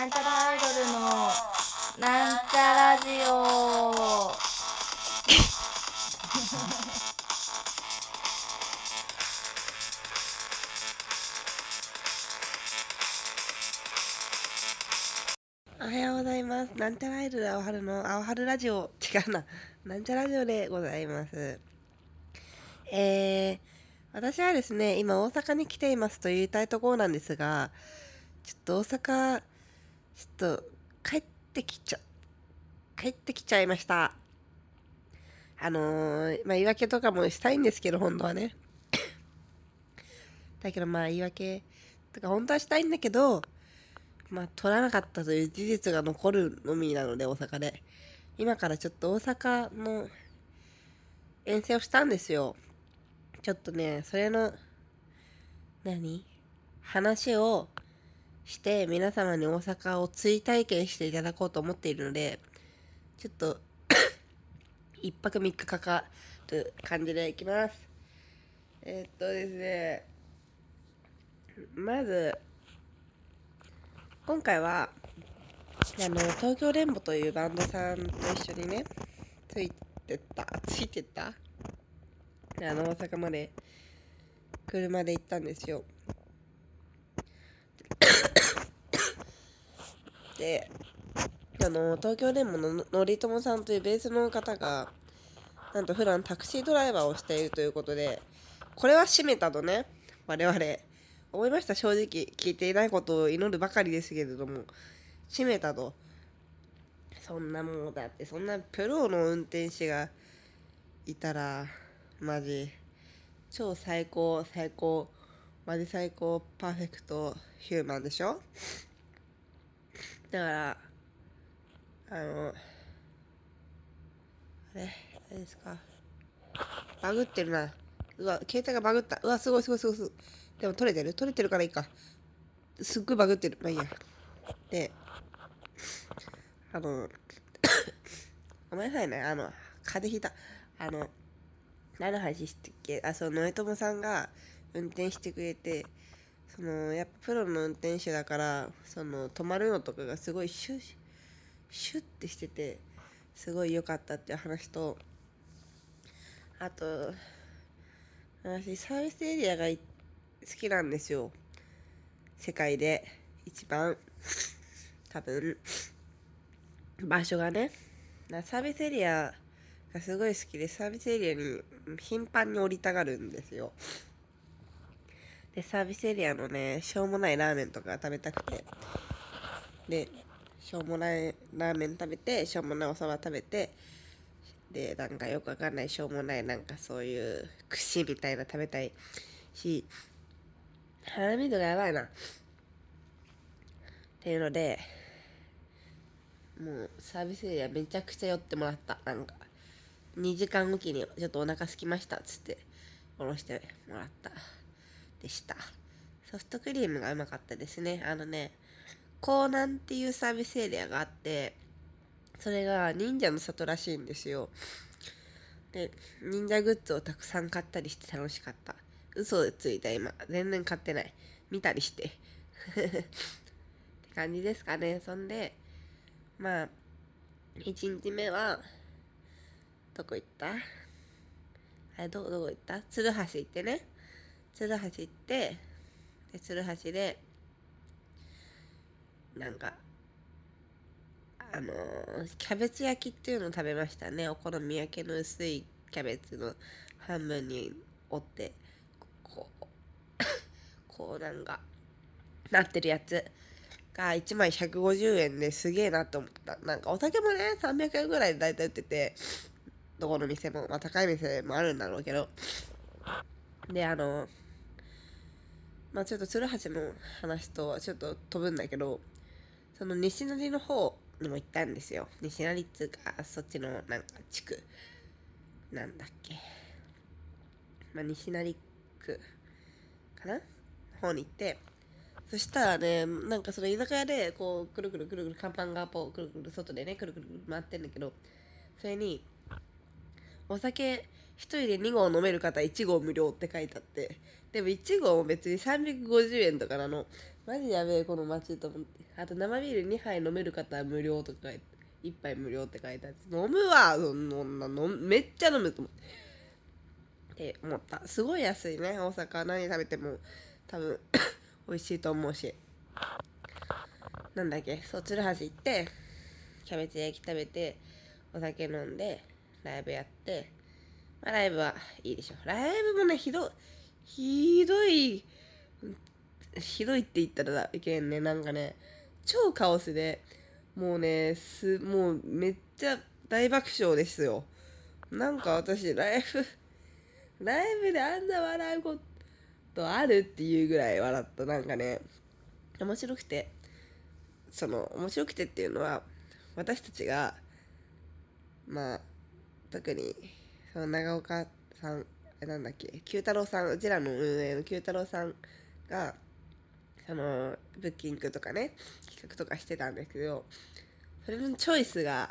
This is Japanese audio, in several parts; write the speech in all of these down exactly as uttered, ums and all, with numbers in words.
なんちゃらアイドルのなんちゃラジオおはようございます。なんちゃらアイドル青春の青春ラジオ違うななんちゃラジオでございます。えー、私はですね今大阪に来ていますと言いたいところなんですが、ちょっと大阪ちょっと帰ってきちゃ帰ってきちゃいました。あのー、まあ言い訳とかもしたいんですけど本当はねだけどまあ言い訳とか本当はしたいんだけど、まあ取らなかったという事実が残るのみなので、大阪で今からちょっと大阪の遠征をしたんですよ。ちょっとねそれの何話をして皆様に大阪を追体験していただこうと思っているので、ちょっと一泊三日かかる感じでいきます。えー、っとですねまず今回はあの東京レンボというバンドさんと一緒にねついてったついてったあの大阪まで車で行ったんですよ。で、あの東京レンボののりともさんというベースの方がなんと普段タクシードライバーをしているということで、これは閉めたとね我々思いました。正直聞いていないことを祈るばかりですけれども、閉めたと。そんなもんだって、そんなプロの運転手がいたらマジ超最高最高マジ最高パーフェクトヒューマンでしょ。だからあのあれあれですか、バグってるな。うわ携帯がバグった。うわすごいすごいすごいすごい。でも取れてる取れてるからいいか。すっごいバグってる。まあいいや。であのごめんなさいね、あの風邪ひいた。あの何の話してっけ。あ、そう、のえともさんが運転してくれて、そのやっぱプロの運転手だから、その止まるのとかがすごいシュッシュッってしててすごい良かったっていう話と、あと私サービスエリアが好きなんですよ。世界で一番多分場所がね、サービスエリアすごい好きで、サービスエリアに頻繁に降りたがるんですよ。でサービスエリアのねしょうもないラーメンとか食べたくて、でしょうもないラーメン食べてしょうもないお蕎麦食べて、でなんかよくわかんないしょうもないなんかそういう串みたいな食べたいし、鼻水がやばいなっていうので、もうサービスエリアめちゃくちゃ寄ってもらった。なんかにじかんおきにちょっとお腹すきましたっつっておろしてもらったでした。ソフトクリームがうまかったですね。あのね港南っていうサービスエリアがあって、それが忍者の里らしいんですよ。で忍者グッズをたくさん買ったりして楽しかった。嘘をついた今全然買ってない、見たりしてって感じですかね。そんでまあいちにちめはどこ行った？あれどどこ行った？鶴橋行ってね。鶴橋行って、で鶴橋でなんかあのー、キャベツ焼きっていうのを食べましたね。お好み焼きの薄いキャベツの半分に折ってこうこうなんかなってるやつがいちまいひゃくごじゅうえんですげえなと思った。なんかお酒もねさんびゃくえんぐらいで大体売ってて。どこの店も、まあ、高い店もあるんだろうけど、であのまあちょっと鶴橋の話とちょっと飛ぶんだけど、その西成の方にも行ったんですよ。西成っつうかそっちのなんか地区なんだっけ、まあ、西成区かな方に行って、そしたらねなんかその居酒屋でこうくるくるくるくる看板がこうくるくる外でねくるくる回ってんだけど、それにお酒ひとりでに合飲める方いち合無料って書いてあって、でもいち合も別にさんびゃくごじゅうえんとかなの。マジやべえこの街と思って。あと生ビールにはい飲める方は無料とか書いて、いっぱい無料って書いてあって、飲むわそんなの、めっちゃ飲むと思って思った。すごい安いね、大阪は。何食べても多分美味しいと思うし。なんだっけ、そう、鶴橋行ってキャベツ焼き食べてお酒飲んでライブやって、まあ、ライブはいいでしょ。ライブもね、ひどひどいひどいって言ったらいけんね、なんかね超カオスで、もうねすもうめっちゃ大爆笑ですよ。なんか私ライブライブであんな笑うことあるっていうぐらい笑った。なんかね面白くて、その面白くてっていうのは、私たちがまあ特にその長岡さん、なんだっけ、九太郎さん、うちらの運営の九太郎さんがそのブッキングとかね企画とかしてたんですけど、それのチョイスが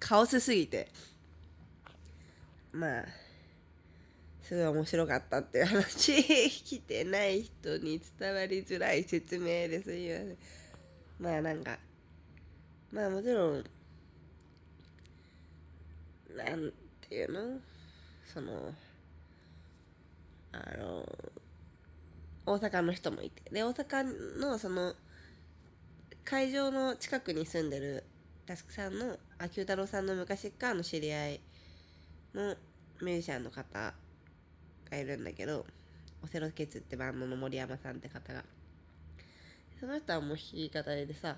カオスすぎて、まあすごい面白かったっていう話。来てない人に伝わりづらい説明ですいません。まあなんかまあもちろんなんていうの、そのあの大阪の人もいて、で大阪のその会場の近くに住んでるタスクさんのあ九太郎さんの昔からの知り合いのミュージシャンの方がいるんだけど、オセロケツってバンドの森山さんって方が、その人はもう弾き語りでさ、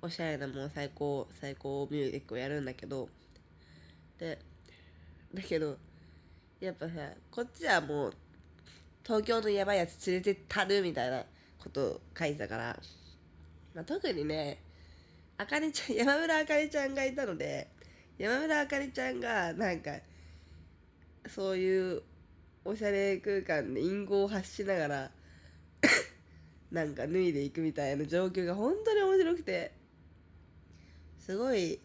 おしゃれなもう最高最高ミュージックをやるんだけど、でだけどやっぱさ、こっちはもう東京のやばいやつ連れてったるみたいなことを書いてたから、まあ、特にねあかねちゃん、山村あかねちゃんがいたので、山村あかねちゃんがなんかそういうおしゃれ空間で隠語を発しながらなんか脱いでいくみたいな状況が本当に面白くて、すごい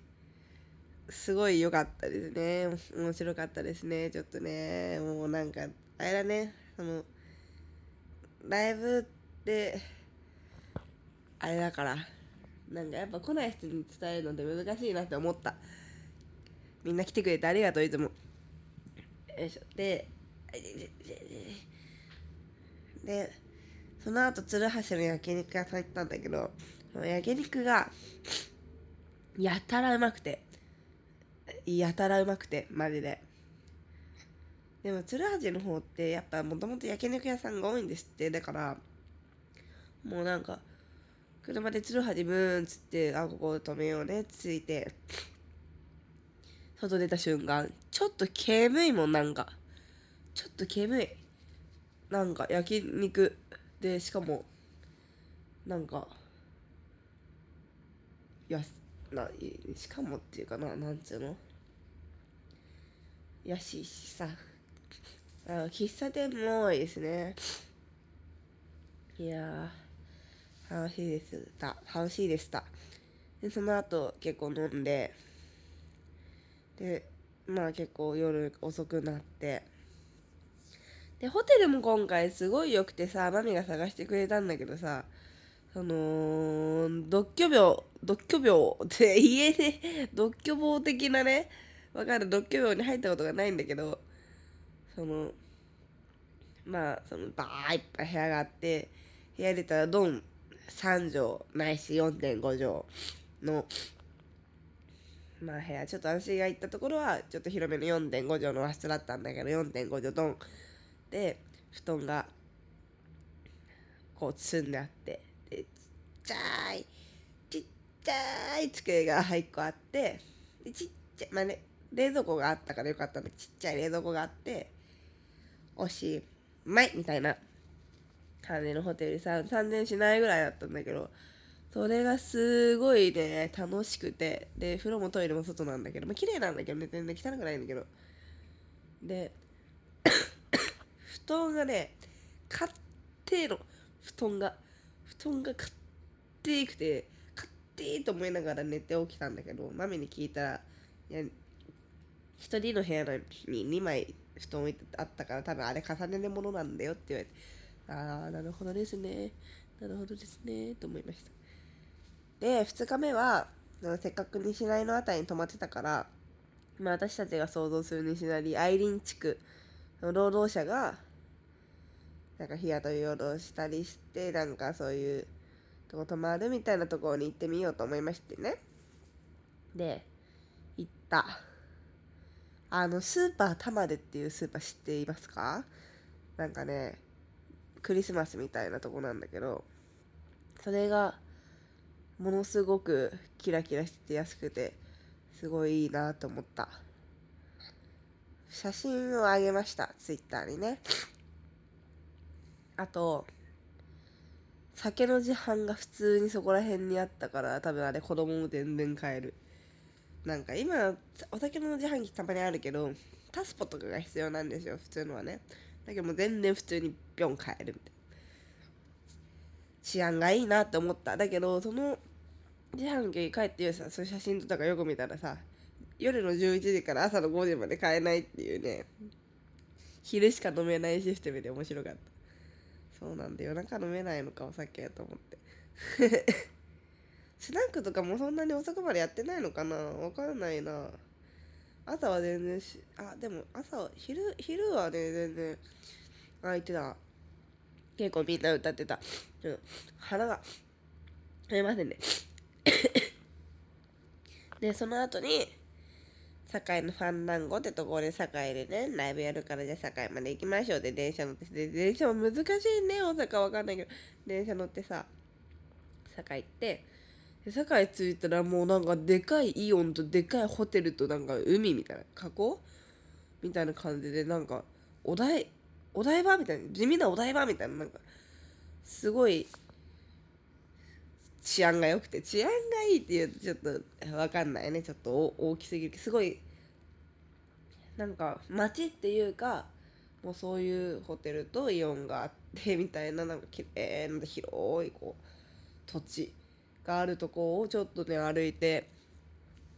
すごい良かったですね。面白かったですね。ちょっとねもうなんかあれだね、そのライブってあれだから、なんかやっぱ来ない人に伝えるのって難しいなって思った。みんな来てくれてありがとう、いつも。よいしょ。ででその後鶴橋の焼肉屋さん行ったんだけど、焼肉がやたらうまくてやたらうまくてマジで。でも鶴橋の方ってやっぱもともと焼肉屋さんが多いんですって。だからもうなんか車で鶴橋ブーンつって、あここ止めようねついて、外出た瞬間ちょっと煙いもん、なんかちょっと煙い、なんか焼肉で、しかもなんかやな、しかもっていうかな、なんつうの、やししさ、喫茶店も多いですね。いやー楽しいでした楽しいでした。でその後結構飲んで、でまあ結構夜遅くなって、でホテルも今回すごい良くてさ、マミが探してくれたんだけどさ、その独居病独居病って家で独居病的なね、わかる、独居病に入ったことがないんだけど、そのまあそのバーいっぱい部屋があって、部屋出たらドンさん畳ないし よんてんご 畳のまあ部屋、ちょっと私が行ったところはちょっと広めの よんてんご 畳の和室だったんだけど、 よんてんご 畳ドンで布団がこう積んであって、でちっちゃいちっちゃい机がいっこあって、でちっちゃいまあね冷蔵庫があったからよかったんだけど、ちっちゃい冷蔵庫があって、おしまいみたいな感じのホテルさ、さんぜんえんしないぐらいだったんだけど、それがすごいね楽しくて、で風呂もトイレも外なんだけど、まあ綺麗なんだけどね、全然汚くないんだけど、で布団がね買っての布団が布団が買っていくて買っていいと思いながら寝て起きたんだけど、マミに聞いたら、いやひとりの部屋ににまい布団あったから、多分あれ重ねるものなんだよって言われて、ああなるほどですね、なるほどですねと思いました。でふつかめはせっかく西成のあたりに泊まってたから、まあ、私たちが想像する西成アイリン地区の労働者がなんか日雇いをしたりして、なんかそういうとこ泊まるみたいなところに行ってみようと思いましてね。で行った。あのスーパータマデっていうスーパー知っていますか？なんかねクリスマスみたいなとこなんだけど、それがものすごくキラキラしてて安くてすごいいいなと思った。写真をあげました、ツイッターにね。あと酒の自販が普通にそこら辺にあったから、多分あれ子供も全然買える。なんか今お酒の自販機たまにあるけどタスポとかが必要なんですよ、普通のはね。だけどもう全然普通にビョン買えるみたいな。治安がいいなって思った。だけどその自販機帰ってさ、そういう写真とかよく見たらさ、夜のじゅういちじから朝のごじまで買えないっていうね、昼しか飲めないシステムで面白かった。そうなんで夜中飲めないのかお酒やと思ってスナックとかもそんなに遅くまでやってないのかな、わかんないな。朝は全然しあでも朝は 昼, 昼はね全然空いてた。結構みんな歌ってた。ちょっと腹がありませんねでその後に堺のファンダンゴってところで、堺でねライブやるから、じゃあ堺まで行きましょうで電車乗って、で電車も難しいね、大阪わかんないけど電車乗ってさ堺行って、で堺着いたらもうなんかでかいイオンとでかいホテルとなんか海みたいな河口みたいな感じで、なんかお台お台場みたいな、地味なお台場みたいな、なんかすごい治安が良くて、治安がいいっていうとちょっと分かんないね、ちょっと大きすぎる。すごいなんか街っていうか、もうそういうホテルとイオンがあってみたいな、なんか綺麗な広いこう土地があるとこをちょっとね歩いて、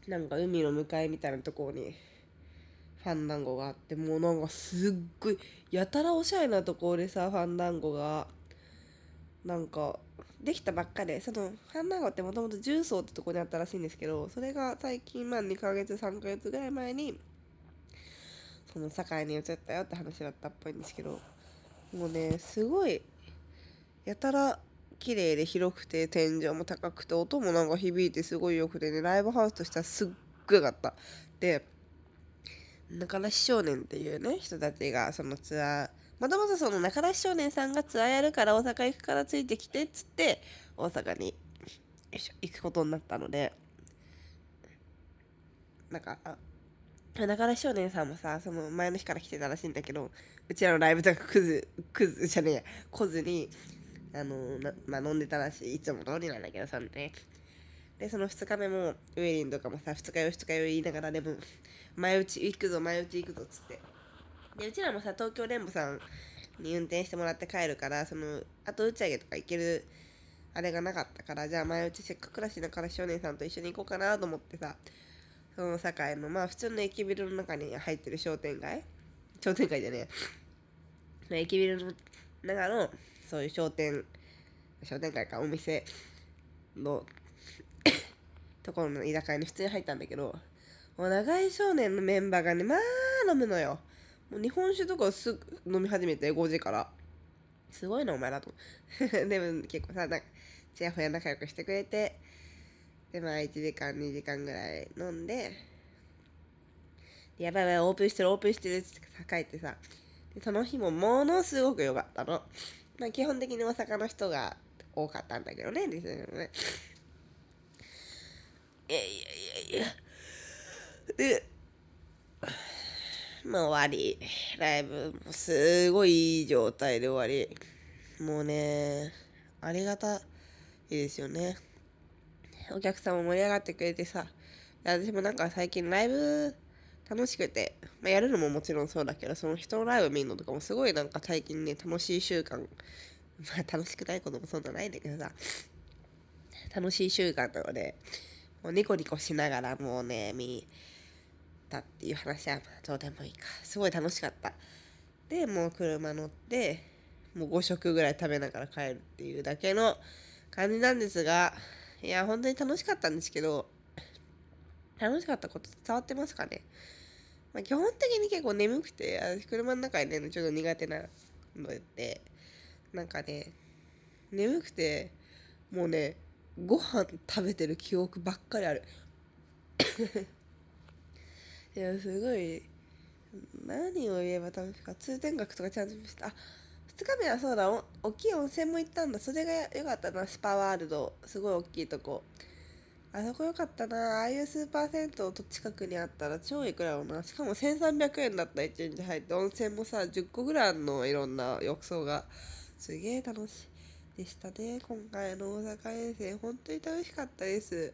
なんか海の向かいみたいなとこにファンダンゴがあって、もうなんかすっごいやたらおしゃれなところでさ、ファンダンゴがなんかできたばっかで、そのファンダンゴってもともと重曹ってとこにあったらしいんですけど、それが最近まあにかげつさんかげつぐらい前にその堺に移ったよって話だったっぽいんですけど、もうねすごいやたら綺麗で広くて、天井も高くて、音もなんか響いてすごい良くてね、ライブハウスとしてはすっごい良かった。で仲良し少年っていうね人たちがそのツアー、もともとその仲良し少年さんがツアーやるから大阪行くからついてきてっつって大阪に行くことになったので、なんか仲良し少年さんもさその前の日から来てたらしいんだけど、うちらのライブとかクズクズじゃねえや来ずにあのなまあ飲んでたらしい、いつも通りなんだけどさね。でそのふつかめもウェリンとかもさふつか酔いふつか酔い言いながら、でも前打ち行くぞ前打ち行くぞっつって、でうちらもさ東京レンボさんに運転してもらって帰るから、そのあと打ち上げとか行けるあれがなかったから、じゃあ前打ちせっかくらしい仲良し少年さんと一緒に行こうかなと思ってさ、その堺のまあ普通の駅ビルの中に入ってる商店街商店街じゃねえ駅ビルの中のそういう商店商店街かお店のところの居酒屋に普通に入ったんだけど、もう長い少年のメンバーがねまあ飲むのよ。もう日本酒とかすぐ飲み始めてごじから、すごいなお前らとでも結構さなんかちやほや仲良くしてくれて、でまあいちじかんにじかんぐらい飲んで、やばいやばいオープンしてるオープンしてるって書いてさ、でその日もものすごく良かったの。まあ基本的に大阪の人が多かったんだけどね、ですよねいやいやいやいやでまあ終わり、ライブもすごいいい状態で終わり、もうねありがたいですよね。お客さんも盛り上がってくれてさ、私もなんか最近ライブ楽しくて、まあ、やるのももちろんそうだけど、その人のライブ見るのとかもすごいなんか最近ね楽しいいっしゅうかん、まあ楽しくないこともそんなないんだけどさ、楽しいいっしゅうかんなのでもうニコニコしながらもうねみったっていう話はどうでもいいか。すごい楽しかった。で、もう車乗って、もうご食ぐらい食べながら帰るっていうだけの感じなんですが、いや、本当に楽しかったんですけど、楽しかったこと伝わってますかね。まあ、基本的に結構眠くて、私車の中に寝るのちょっと苦手なので、なんかね、眠くて、もうね、ご飯食べてる記憶ばっかりある。いや、すごい、何を言えば楽しいか、通天閣とかちゃんと見せた。あ、ふつかめはそうだ、お大きい温泉も行ったんだ。それが良かったな、スパワールド。すごい大きいとこ。あそこ良かったな。ああいうスーパー銭湯と近くにあったら超いくらだな。しかもせんさんびゃくえんだった。いちにち入って温泉もさ、じゅっこぐらいあるの、いろんな浴槽が。すげえ楽しいでしたね。今回の大阪遠征本当に楽しかったです。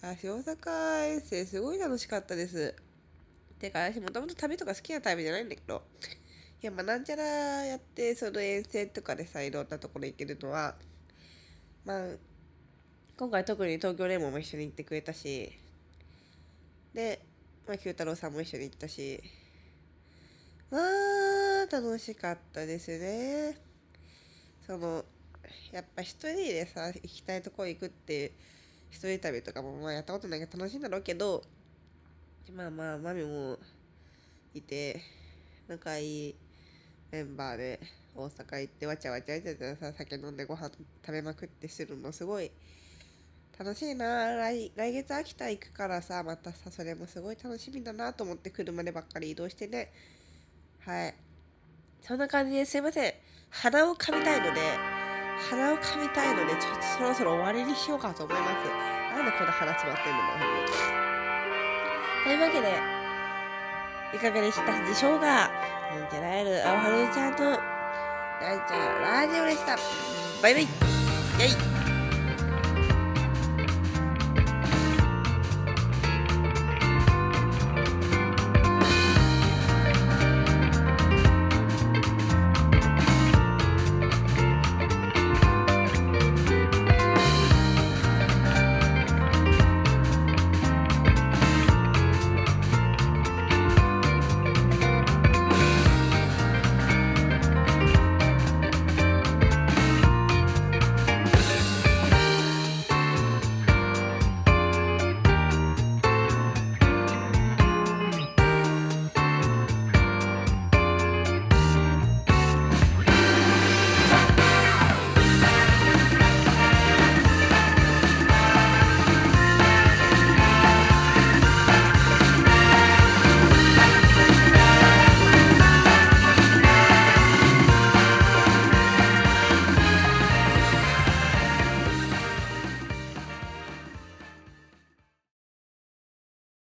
私大阪遠征すごい楽しかったです。てか私もともと旅とか好きなタイプじゃないんだけど、いや、まあなんちゃらやってその遠征とかでさ、いろんなところ行けるのは、まあ今回特に東京レモンも一緒に行ってくれたし、で、まあ、九太郎さんも一緒に行ったし、まあ楽しかったですね。そのやっぱ一人でさ、行きたいとこ行くっていう一人旅とかもまあやったことないから楽しいんだろうけど、まあまあマミもいて、仲いいメンバーで大阪行ってわちゃわちゃわちゃわちゃ酒飲んでご飯食べまくってするのすごい楽しいな。 来, 来月秋田行くからさ、またさ、それもすごい楽しみだなと思って車でばっかり移動してね。はい、そんな感じですいません。鼻を噛みたいので鼻を噛みたいのでちょっとそろそろ終わりにしようかと思います。なんでこんな鼻詰まってんのというわけで、いかがでしたでしょうか。なんちゃらえるあおはるちゃんのなんちゃらラジオでした。バイバイ。イエイ。